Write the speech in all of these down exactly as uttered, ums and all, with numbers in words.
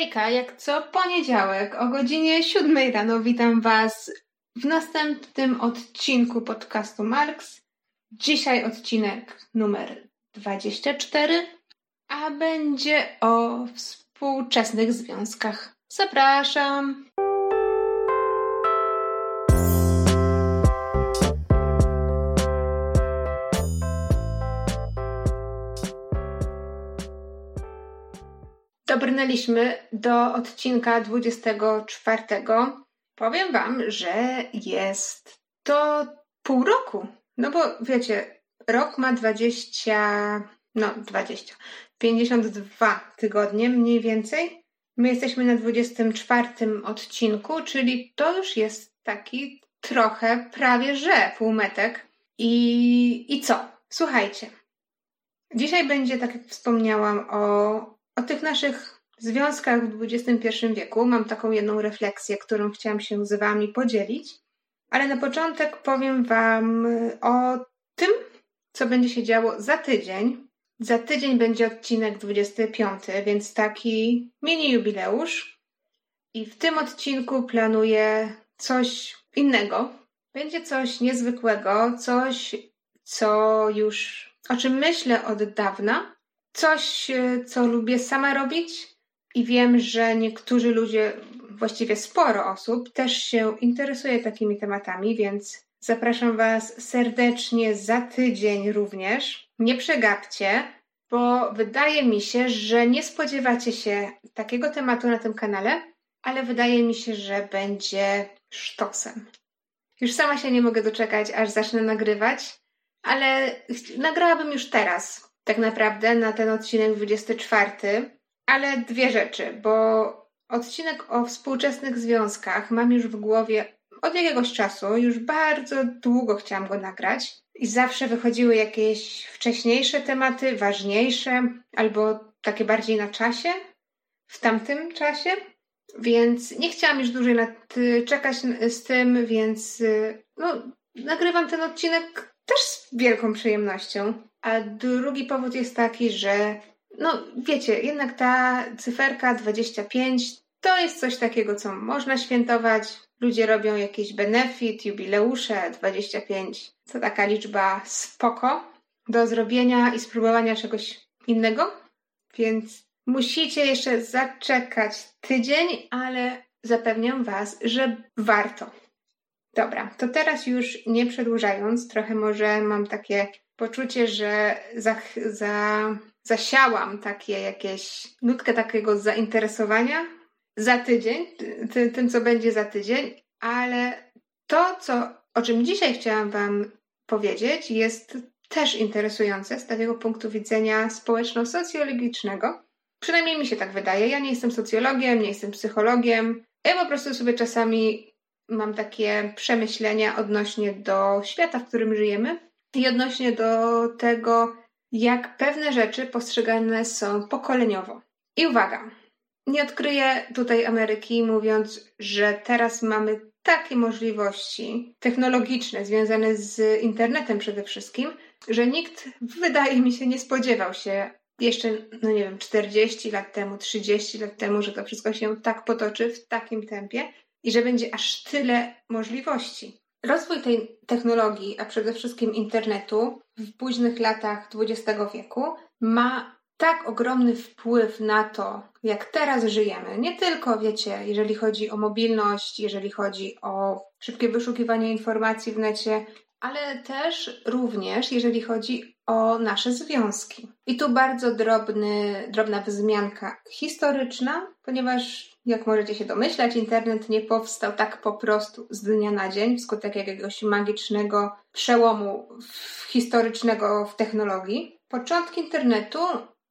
Hejka, jak co poniedziałek o godzinie siódmej rano witam Was w następnym odcinku podcastu Marks. Dzisiaj odcinek numer dwadzieścia cztery, a będzie o współczesnych związkach. Zapraszam! Dobrnęliśmy do odcinka dwudziestego czwartego. Powiem Wam, że jest to pół roku. No bo wiecie, rok ma dwadzieścia, no dwadzieścia, pięćdziesiąt dwa tygodnie mniej więcej. My jesteśmy na dwudziestym czwartym odcinku, czyli to już jest taki trochę, prawie że półmetek. I, i co? Słuchajcie, dzisiaj będzie, tak jak wspomniałam, o... O tych naszych związkach w dwudziestym pierwszym wieku. Mam taką jedną refleksję, którą chciałam się z Wami podzielić, ale na początek powiem Wam o tym, co będzie się działo za tydzień. Za tydzień będzie odcinek dwudziesty piąty, więc taki mini jubileusz. I w tym odcinku planuję coś innego. Będzie coś niezwykłego, coś, co już, o czym myślę od dawna. Coś, co lubię sama robić i wiem, że niektórzy ludzie, właściwie sporo osób, też się interesuje takimi tematami, więc zapraszam Was serdecznie za tydzień również. Nie przegapcie, bo wydaje mi się, że nie spodziewacie się takiego tematu na tym kanale, ale wydaje mi się, że będzie sztosem. Już sama się nie mogę doczekać, aż zacznę nagrywać, ale nagrałabym już teraz. Tak naprawdę na ten odcinek dwudziesty czwarty, ale dwie rzeczy, bo odcinek o współczesnych związkach mam już w głowie od jakiegoś czasu, już bardzo długo chciałam go nagrać i zawsze wychodziły jakieś wcześniejsze tematy, ważniejsze albo takie bardziej na czasie, w tamtym czasie, więc nie chciałam już dłużej nad, czekać z tym, więc no, nagrywam ten odcinek też z wielką przyjemnością. A drugi powód jest taki, że no wiecie, jednak ta cyferka dwadzieścia pięć to jest coś takiego, co można świętować. Ludzie robią jakiś benefit, jubileusze, dwadzieścia pięć. To taka liczba spoko do zrobienia i spróbowania czegoś innego. Więc musicie jeszcze zaczekać tydzień, ale zapewniam Was, że warto. Dobra, to teraz już nie przedłużając, trochę może mam takie poczucie, że za, za, zasiałam takie jakieś nutkę takiego zainteresowania za tydzień, ty, tym co będzie za tydzień, ale to, co, o czym dzisiaj chciałam Wam powiedzieć, jest też interesujące z takiego punktu widzenia społeczno-socjologicznego. Przynajmniej mi się tak wydaje. Ja nie jestem socjologiem, nie jestem psychologiem. Ja po prostu sobie czasami mam takie przemyślenia odnośnie do świata, w którym żyjemy. I odnośnie do tego, jak pewne rzeczy postrzegane są pokoleniowo. I uwaga, nie odkryję tutaj Ameryki, mówiąc, że teraz mamy takie możliwości technologiczne związane z internetem przede wszystkim, że nikt, wydaje mi się, nie spodziewał się jeszcze, no nie wiem, czterdzieści lat temu, trzydzieści lat temu, że to wszystko się tak potoczy w takim tempie i że będzie aż tyle możliwości. Rozwój tej technologii, a przede wszystkim internetu w późnych latach dwudziestego wieku ma tak ogromny wpływ na to, jak teraz żyjemy. Nie tylko, wiecie, jeżeli chodzi o mobilność, jeżeli chodzi o szybkie wyszukiwanie informacji w necie, ale też również, jeżeli chodzi o nasze związki. I tu bardzo drobny, drobna wzmianka historyczna, ponieważ, jak możecie się domyślać, internet nie powstał tak po prostu z dnia na dzień, wskutek jakiegoś magicznego przełomu historycznego w technologii. Początki internetu,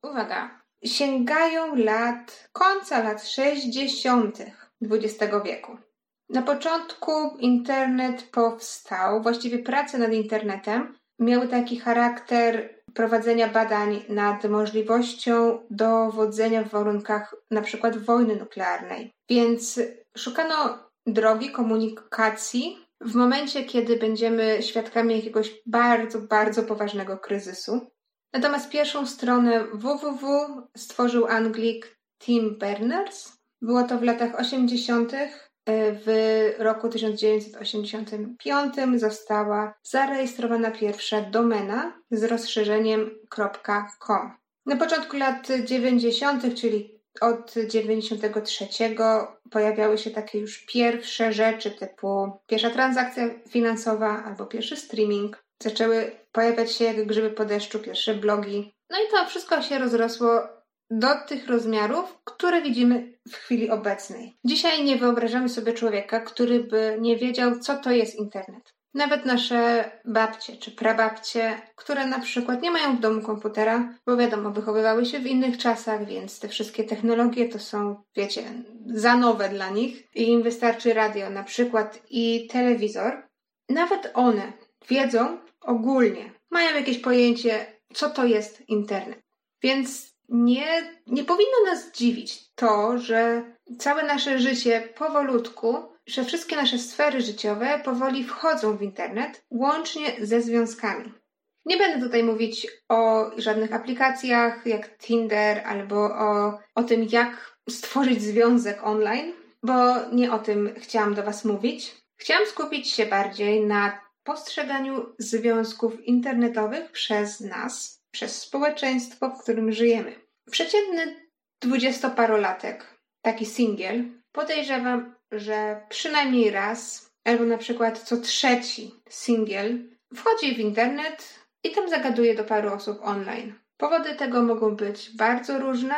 uwaga, sięgają lat, końca lat sześćdziesiątych dwudziestego wieku. Na początku internet powstał, właściwie prace nad internetem miały taki charakter prowadzenia badań nad możliwością dowodzenia w warunkach na przykład wojny nuklearnej. Więc szukano drogi komunikacji w momencie, kiedy będziemy świadkami jakiegoś bardzo, bardzo poważnego kryzysu. Natomiast pierwszą stronę www stworzył Anglik Tim Berners, Było to w latach osiemdziesiątych. W roku tysiąc dziewięćset osiemdziesiątym piątym została zarejestrowana pierwsza domena z rozszerzeniem .com. Na początku lat dziewięćdziesiątych, czyli od dziewięćdziesiątego trzeciego pojawiały się takie już pierwsze rzeczy typu pierwsza transakcja finansowa albo pierwszy streaming. Zaczęły pojawiać się jak grzyby po deszczu pierwsze blogi. No i to wszystko się rozrosło do tych rozmiarów, które widzimy w chwili obecnej. Dzisiaj nie wyobrażamy sobie człowieka, który by nie wiedział, co to jest internet. Nawet nasze babcie czy prababcie, które na przykład nie mają w domu komputera, bo wiadomo, wychowywały się w innych czasach, więc te wszystkie technologie to są, wiecie, za nowe dla nich i im wystarczy radio na przykład i telewizor. Nawet one wiedzą ogólnie, mają jakieś pojęcie, co to jest internet. Więc nie, nie powinno nas dziwić to, że całe nasze życie powolutku, że wszystkie nasze sfery życiowe powoli wchodzą w internet, łącznie ze związkami. Nie będę tutaj mówić o żadnych aplikacjach jak Tinder albo o, o tym, jak stworzyć związek online, bo nie o tym chciałam do Was mówić. Chciałam skupić się bardziej na postrzeganiu związków internetowych przez nas, przez społeczeństwo, w którym żyjemy. Przeciętny dwudziestoparolatek, taki singiel, podejrzewam, że przynajmniej raz, albo na przykład co trzeci singiel wchodzi w internet i tam zagaduje do paru osób online. Powody tego mogą być bardzo różne,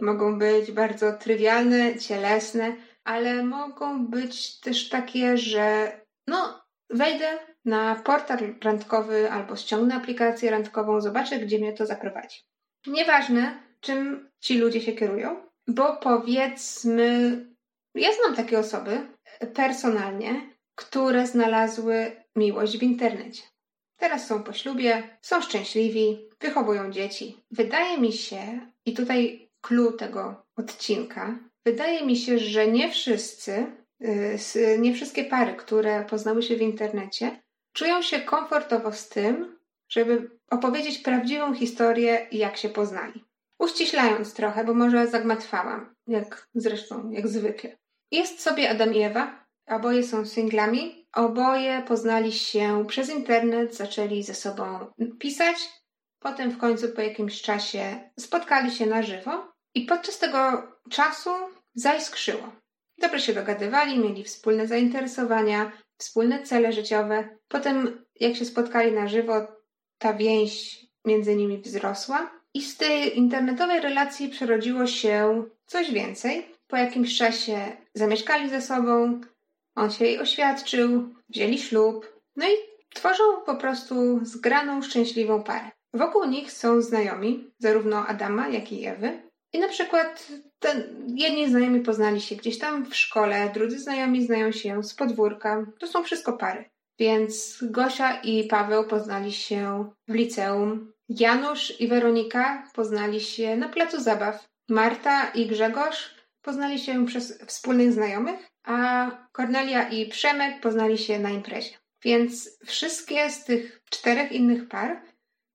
mogą być bardzo trywialne, cielesne, ale mogą być też takie, że no wejdę na portal randkowy albo ściągnę aplikację randkową, zobaczę, gdzie mnie to zaprowadzi. Nieważne, czym ci ludzie się kierują, bo powiedzmy, ja znam takie osoby personalnie, które znalazły miłość w internecie. Teraz są po ślubie, są szczęśliwi, wychowują dzieci. Wydaje mi się, i tutaj clue tego odcinka, wydaje mi się, że nie wszyscy, nie wszystkie pary, które poznały się w internecie, czują się komfortowo z tym, żeby opowiedzieć prawdziwą historię, jak się poznali. Uściślając trochę, bo może zagmatwałam, jak zresztą, jak zwykle. Jest sobie Adam i Ewa, oboje są singlami, oboje poznali się przez internet, zaczęli ze sobą pisać, potem w końcu po jakimś czasie spotkali się na żywo i podczas tego czasu zaiskrzyło. Dobrze się dogadywali, mieli wspólne zainteresowania, wspólne cele życiowe. Potem, jak się spotkali na żywo, ta więź między nimi wzrosła i z tej internetowej relacji przerodziło się coś więcej. Po jakimś czasie zamieszkali ze sobą, on się jej oświadczył, wzięli ślub, no i tworzą po prostu zgraną, szczęśliwą parę. Wokół nich są znajomi, zarówno Adama, jak i Ewy. I na przykład ten, jedni znajomi poznali się gdzieś tam w szkole, drudzy znajomi znają się z podwórka. To są wszystko pary. Więc Gosia i Paweł poznali się w liceum. Janusz i Weronika poznali się na placu zabaw. Marta i Grzegorz poznali się przez wspólnych znajomych, a Kornelia i Przemek poznali się na imprezie. Więc wszystkie z tych czterech innych par,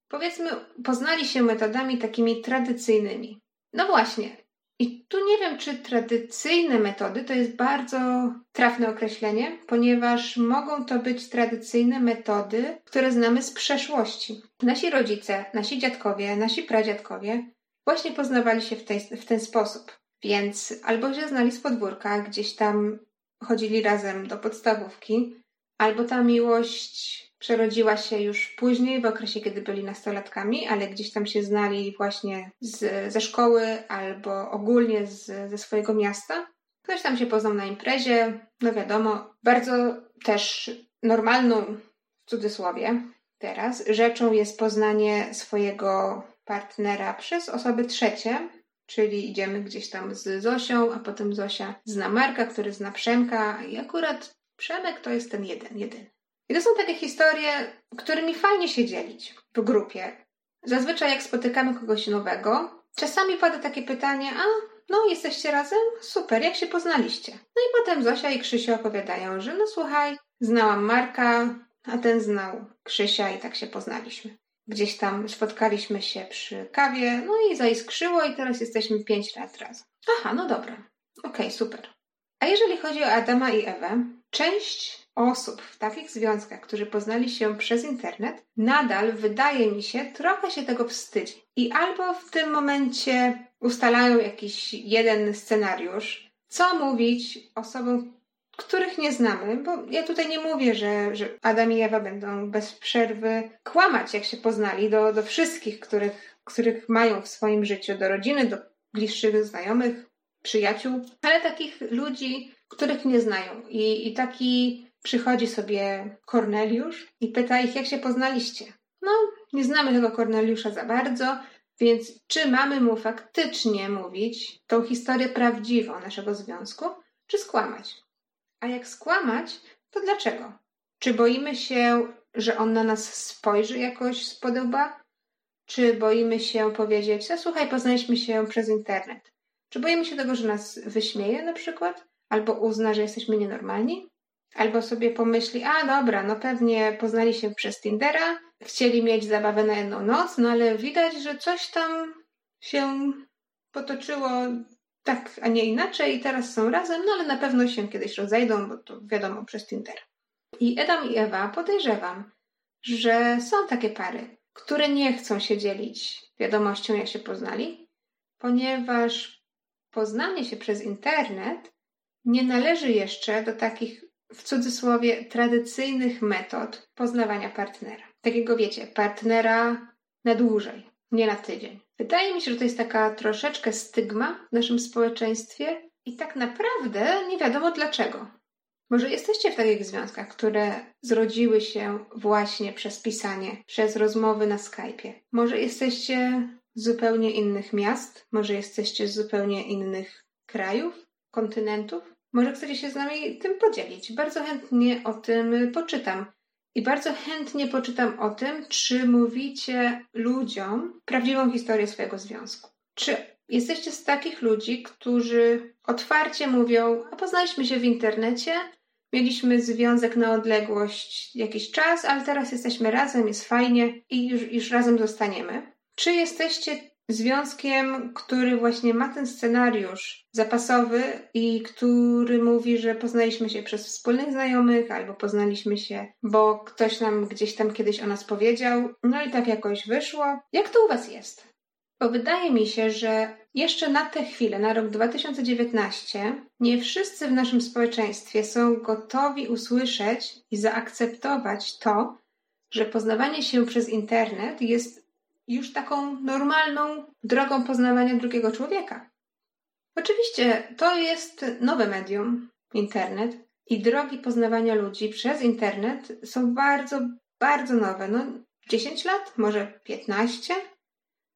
powiedzmy, poznali się metodami takimi tradycyjnymi. No właśnie. I tu nie wiem, czy tradycyjne metody to jest bardzo trafne określenie, ponieważ mogą to być tradycyjne metody, które znamy z przeszłości. Nasi rodzice, nasi dziadkowie, nasi pradziadkowie właśnie poznawali się w, tej, w ten sposób. Więc albo się znali z podwórka, gdzieś tam chodzili razem do podstawówki, albo ta miłość przerodziła się już później, w okresie, kiedy byli nastolatkami, ale gdzieś tam się znali właśnie z, ze szkoły albo ogólnie z, ze swojego miasta. Ktoś tam się poznał na imprezie, no wiadomo, bardzo też normalną, w cudzysłowie teraz, rzeczą jest poznanie swojego partnera przez osoby trzecie, czyli idziemy gdzieś tam z Zosią, a potem Zosia zna Marka, który zna Przemka i akurat Przemek to jest ten jeden, jedyny. I to są takie historie, którymi fajnie się dzielić w grupie. Zazwyczaj jak spotykamy kogoś nowego, czasami pada takie pytanie, a no jesteście razem? Super, jak się poznaliście? No i potem Zosia i Krzysia opowiadają, że no słuchaj, znałam Marka, a ten znał Krzysia i tak się poznaliśmy. Gdzieś tam spotkaliśmy się przy kawie, no i zaiskrzyło i teraz jesteśmy pięć lat razem. Aha, no dobra. Okej, super. A jeżeli chodzi o Adama i Ewę, część osób w takich związkach, którzy poznali się przez internet, nadal, wydaje mi się, trochę się tego wstydzi. I albo w tym momencie ustalają jakiś jeden scenariusz, co mówić osobom, których nie znamy, bo ja tutaj nie mówię, że, że Adam i Ewa będą bez przerwy kłamać, jak się poznali, do, do wszystkich, których, których mają w swoim życiu, do rodziny, do bliższych znajomych, przyjaciół, ale takich ludzi, których nie znają. I, i taki przychodzi sobie Korneliusz i pyta ich, jak się poznaliście. No, nie znamy tego Korneliusza za bardzo, więc czy mamy mu faktycznie mówić tą historię prawdziwą naszego związku, czy skłamać? A jak skłamać, to dlaczego? Czy boimy się, że on na nas spojrzy jakoś spodoba? Czy boimy się powiedzieć, no słuchaj, poznaliśmy się przez internet? Czy boimy się tego, że nas wyśmieje na przykład? Albo uzna, że jesteśmy nienormalni? Albo sobie pomyśli, a dobra, no pewnie poznali się przez Tindera, chcieli mieć zabawę na jedną noc, no ale widać, że coś tam się potoczyło tak, a nie inaczej i teraz są razem, no ale na pewno się kiedyś rozejdą, bo to wiadomo, przez Tinder. I Adam i Ewa, podejrzewam, że są takie pary, które nie chcą się dzielić wiadomością, jak się poznali, ponieważ poznanie się przez internet nie należy jeszcze do takich, w cudzysłowie, tradycyjnych metod poznawania partnera. Takiego, wiecie, partnera na dłużej, nie na tydzień. Wydaje mi się, że to jest taka troszeczkę stygma w naszym społeczeństwie i tak naprawdę nie wiadomo dlaczego. Może jesteście w takich związkach, które zrodziły się właśnie przez pisanie, przez rozmowy na Skype'ie. Może jesteście z zupełnie innych miast, może jesteście z zupełnie innych krajów, kontynentów. Może chcecie się z nami tym podzielić. Bardzo chętnie o tym poczytam. I bardzo chętnie poczytam o tym, czy mówicie ludziom prawdziwą historię swojego związku. Czy jesteście z takich ludzi, którzy otwarcie mówią, a poznaliśmy się w internecie, mieliśmy związek na odległość jakiś czas, ale teraz jesteśmy razem, jest fajnie i już, już razem zostaniemy. Czy jesteście związkiem, który właśnie ma ten scenariusz zapasowy i który mówi, że poznaliśmy się przez wspólnych znajomych albo poznaliśmy się, bo ktoś nam gdzieś tam kiedyś o nas powiedział, no i tak jakoś wyszło. Jak to u Was jest? Bo wydaje mi się, że jeszcze na tę chwilę, na rok dwa tysiące dziewiętnasty, nie wszyscy w naszym społeczeństwie są gotowi usłyszeć i zaakceptować to, że poznawanie się przez internet jest już taką normalną drogą poznawania drugiego człowieka. Oczywiście to jest nowe medium, internet, i drogi poznawania ludzi przez internet są bardzo, bardzo nowe. No dziesięć lat, może piętnaście,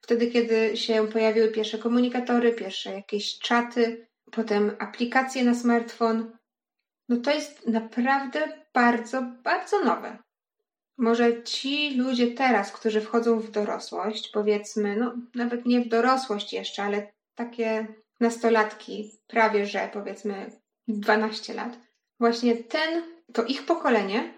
wtedy kiedy się pojawiły pierwsze komunikatory, pierwsze jakieś czaty, potem aplikacje na smartfon. No to jest naprawdę bardzo, bardzo nowe. Może ci ludzie teraz, którzy wchodzą w dorosłość, powiedzmy, no nawet nie w dorosłość jeszcze, ale takie nastolatki, prawie że powiedzmy dwanaście lat, właśnie ten, to ich pokolenie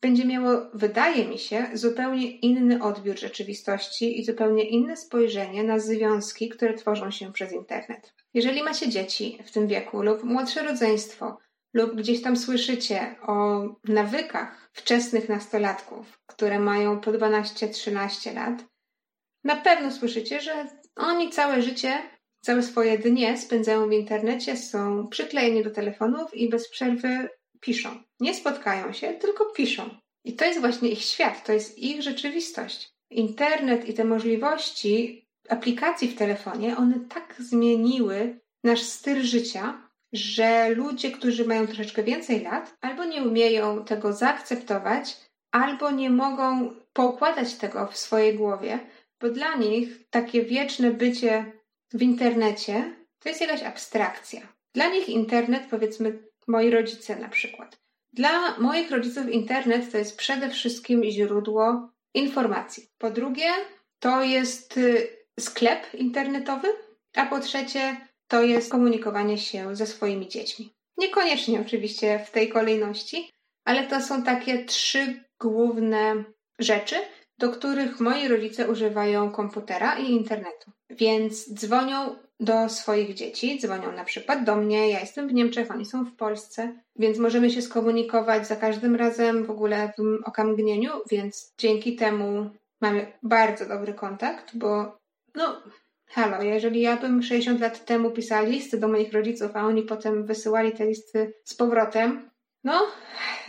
będzie miało, wydaje mi się, zupełnie inny odbiór rzeczywistości i zupełnie inne spojrzenie na związki, które tworzą się przez internet. Jeżeli macie dzieci w tym wieku lub młodsze rodzeństwo, lub gdzieś tam słyszycie o nawykach wczesnych nastolatków, które mają po dwanaście trzynaście lat, na pewno słyszycie, że oni całe życie, całe swoje dnie spędzają w internecie, są przyklejeni do telefonów i bez przerwy piszą. Nie spotkają się, tylko piszą. I to jest właśnie ich świat, to jest ich rzeczywistość. Internet i te możliwości aplikacji w telefonie, one tak zmieniły nasz styl życia, że ludzie, którzy mają troszeczkę więcej lat, albo nie umieją tego zaakceptować, albo nie mogą poukładać tego w swojej głowie, bo dla nich takie wieczne bycie w internecie to jest jakaś abstrakcja. Dla nich internet, powiedzmy moi rodzice na przykład. Dla moich rodziców internet to jest przede wszystkim źródło informacji. Po drugie, to jest sklep internetowy, a po trzecie, to jest komunikowanie się ze swoimi dziećmi. Niekoniecznie oczywiście w tej kolejności, ale to są takie trzy główne rzeczy, do których moi rodzice używają komputera i internetu. Więc dzwonią do swoich dzieci, dzwonią na przykład do mnie, ja jestem w Niemczech, oni są w Polsce, więc możemy się skomunikować za każdym razem w ogóle w okamgnieniu, więc dzięki temu mamy bardzo dobry kontakt, bo no halo, jeżeli ja bym sześćdziesiąt lat temu pisała listy do moich rodziców, a oni potem wysyłali te listy z powrotem, no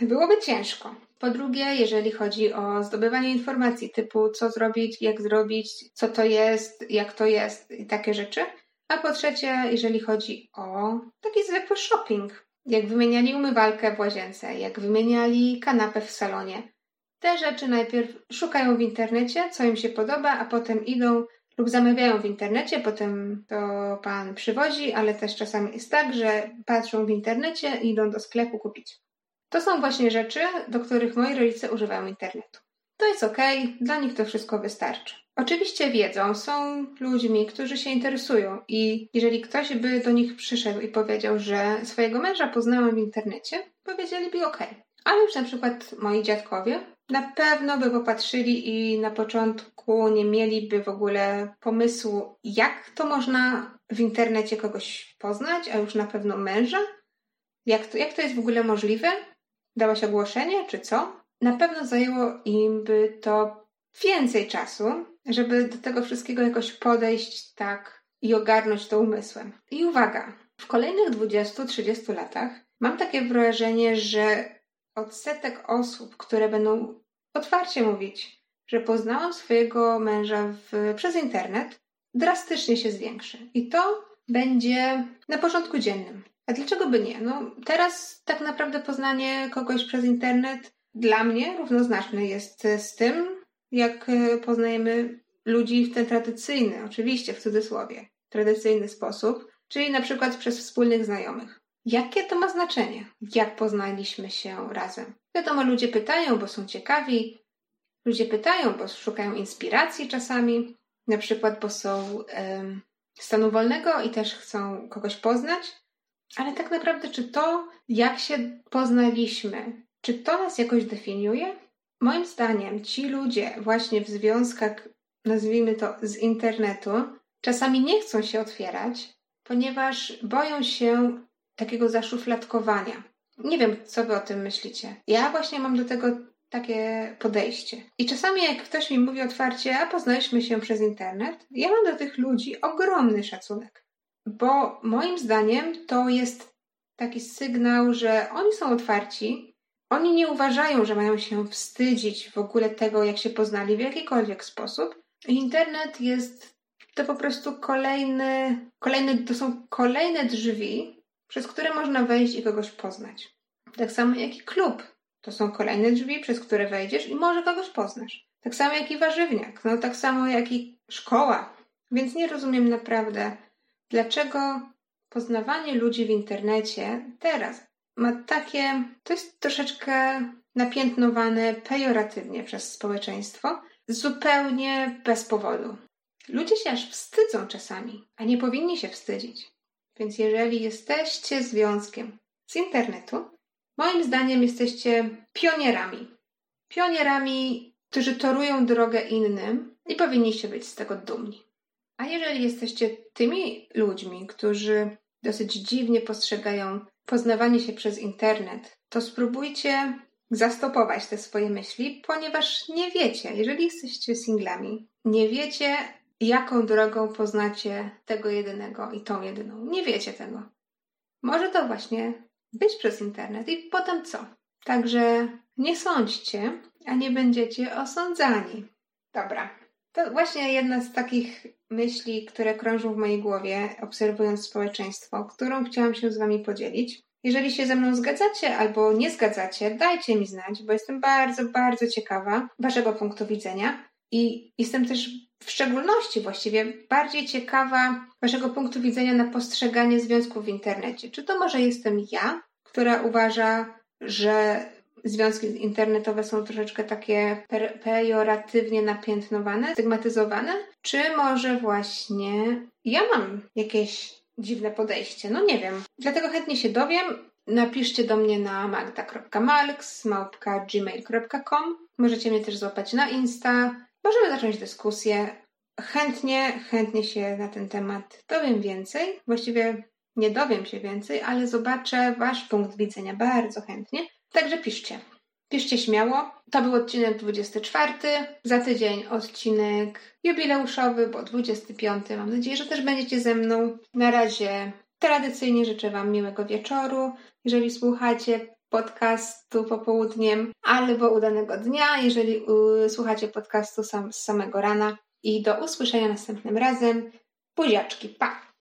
byłoby ciężko. Po drugie, jeżeli chodzi o zdobywanie informacji typu co zrobić, jak zrobić, co to jest, jak to jest i takie rzeczy. A po trzecie, jeżeli chodzi o taki zwykły shopping, jak wymieniali umywalkę w łazience, jak wymieniali kanapę w salonie. Te rzeczy najpierw szukają w internecie, co im się podoba, a potem idą lub zamawiają w internecie, potem to pan przywozi, ale też czasami jest tak, że patrzą w internecie i idą do sklepu kupić. To są właśnie rzeczy, do których moi rodzice używają internetu. To jest okej, dla nich to wszystko wystarczy. Oczywiście wiedzą, są ludźmi, którzy się interesują i jeżeli ktoś by do nich przyszedł i powiedział, że swojego męża poznałem w internecie, powiedzieliby okej. Ale już na przykład moi dziadkowie na pewno by popatrzyli i na początku nie mieliby w ogóle pomysłu, jak to można w internecie kogoś poznać, a już na pewno męża. Jak to, jak to jest w ogóle możliwe? Dałaś ogłoszenie, czy co? Na pewno zajęło im by to więcej czasu, żeby do tego wszystkiego jakoś podejść tak i ogarnąć to umysłem. I uwaga, w kolejnych dwudziestu trzydziestu latach mam takie wrażenie, że odsetek osób, które będą otwarcie mówić, że poznałam swojego męża w, przez internet, drastycznie się zwiększy. I to będzie na porządku dziennym. A dlaczego by nie? No teraz tak naprawdę poznanie kogoś przez internet dla mnie równoznaczne jest z tym, jak poznajemy ludzi w ten tradycyjny, oczywiście w cudzysłowie, tradycyjny sposób, czyli na przykład przez wspólnych znajomych. Jakie to ma znaczenie? Jak poznaliśmy się razem? Wiadomo, ludzie pytają, bo są ciekawi, ludzie pytają, bo szukają inspiracji czasami, na przykład bo są em, stanu wolnego i też chcą kogoś poznać. Ale tak naprawdę, czy to, jak się poznaliśmy, czy to nas jakoś definiuje? Moim zdaniem ci ludzie właśnie w związkach, nazwijmy to z internetu, czasami nie chcą się otwierać, ponieważ boją się takiego zaszufladkowania. Nie wiem, co wy o tym myślicie. Ja właśnie mam do tego takie podejście. I czasami jak ktoś mi mówi otwarcie, a poznaliśmy się przez internet, ja mam do tych ludzi ogromny szacunek. Bo moim zdaniem to jest taki sygnał, że oni są otwarci, oni nie uważają, że mają się wstydzić w ogóle tego, jak się poznali w jakikolwiek sposób. Internet jest to po prostu kolejny, kolejne, to są kolejne drzwi, przez które można wejść i kogoś poznać. Tak samo jak i klub. To są kolejne drzwi, przez które wejdziesz i może kogoś poznasz. Tak samo jak i warzywniak, no tak samo jak i szkoła. Więc nie rozumiem naprawdę, dlaczego poznawanie ludzi w internecie teraz ma takie, to jest troszeczkę napiętnowane pejoratywnie przez społeczeństwo, zupełnie bez powodu. Ludzie się aż wstydzą czasami, a nie powinni się wstydzić. Więc jeżeli jesteście związkiem z internetu, moim zdaniem jesteście pionierami. Pionierami, którzy torują drogę innym i powinniście być z tego dumni. A jeżeli jesteście tymi ludźmi, którzy dosyć dziwnie postrzegają poznawanie się przez internet, to spróbujcie zastopować te swoje myśli, ponieważ nie wiecie, jeżeli jesteście singlami, nie wiecie, jaką drogą poznacie tego jedynego i tą jedyną. Nie wiecie tego. Może to właśnie być przez internet i potem co? Także nie sądźcie, a nie będziecie osądzani. Dobra. To właśnie jedna z takich myśli, które krążą w mojej głowie, obserwując społeczeństwo, którą chciałam się z wami podzielić. Jeżeli się ze mną zgadzacie albo nie zgadzacie, dajcie mi znać, bo jestem bardzo, bardzo ciekawa waszego punktu widzenia i jestem też w szczególności właściwie bardziej ciekawa waszego punktu widzenia na postrzeganie związków w internecie. Czy to może jestem ja, która uważa, że związki internetowe są troszeczkę takie per- pejoratywnie napiętnowane, stygmatyzowane? Czy może właśnie ja mam jakieś dziwne podejście? No nie wiem. Dlatego chętnie się dowiem. Napiszcie do mnie na magda kropka malks małpka gmail kropka com. Możecie mnie też złapać na Insta. Możemy zacząć dyskusję. Chętnie, chętnie się na ten temat dowiem więcej. Właściwie nie dowiem się więcej, ale zobaczę Wasz punkt widzenia bardzo chętnie. Także piszcie. Piszcie śmiało. To był odcinek dwudziesty czwarty. Za tydzień odcinek jubileuszowy, bo dwudziesty piąty. Mam nadzieję, że też będziecie ze mną. Na razie tradycyjnie życzę Wam miłego wieczoru. Jeżeli słuchacie podcastu popołudniem, albo udanego dnia, jeżeli y, słuchacie podcastu sam, z samego rana. I do usłyszenia następnym razem. Buziaczki, pa!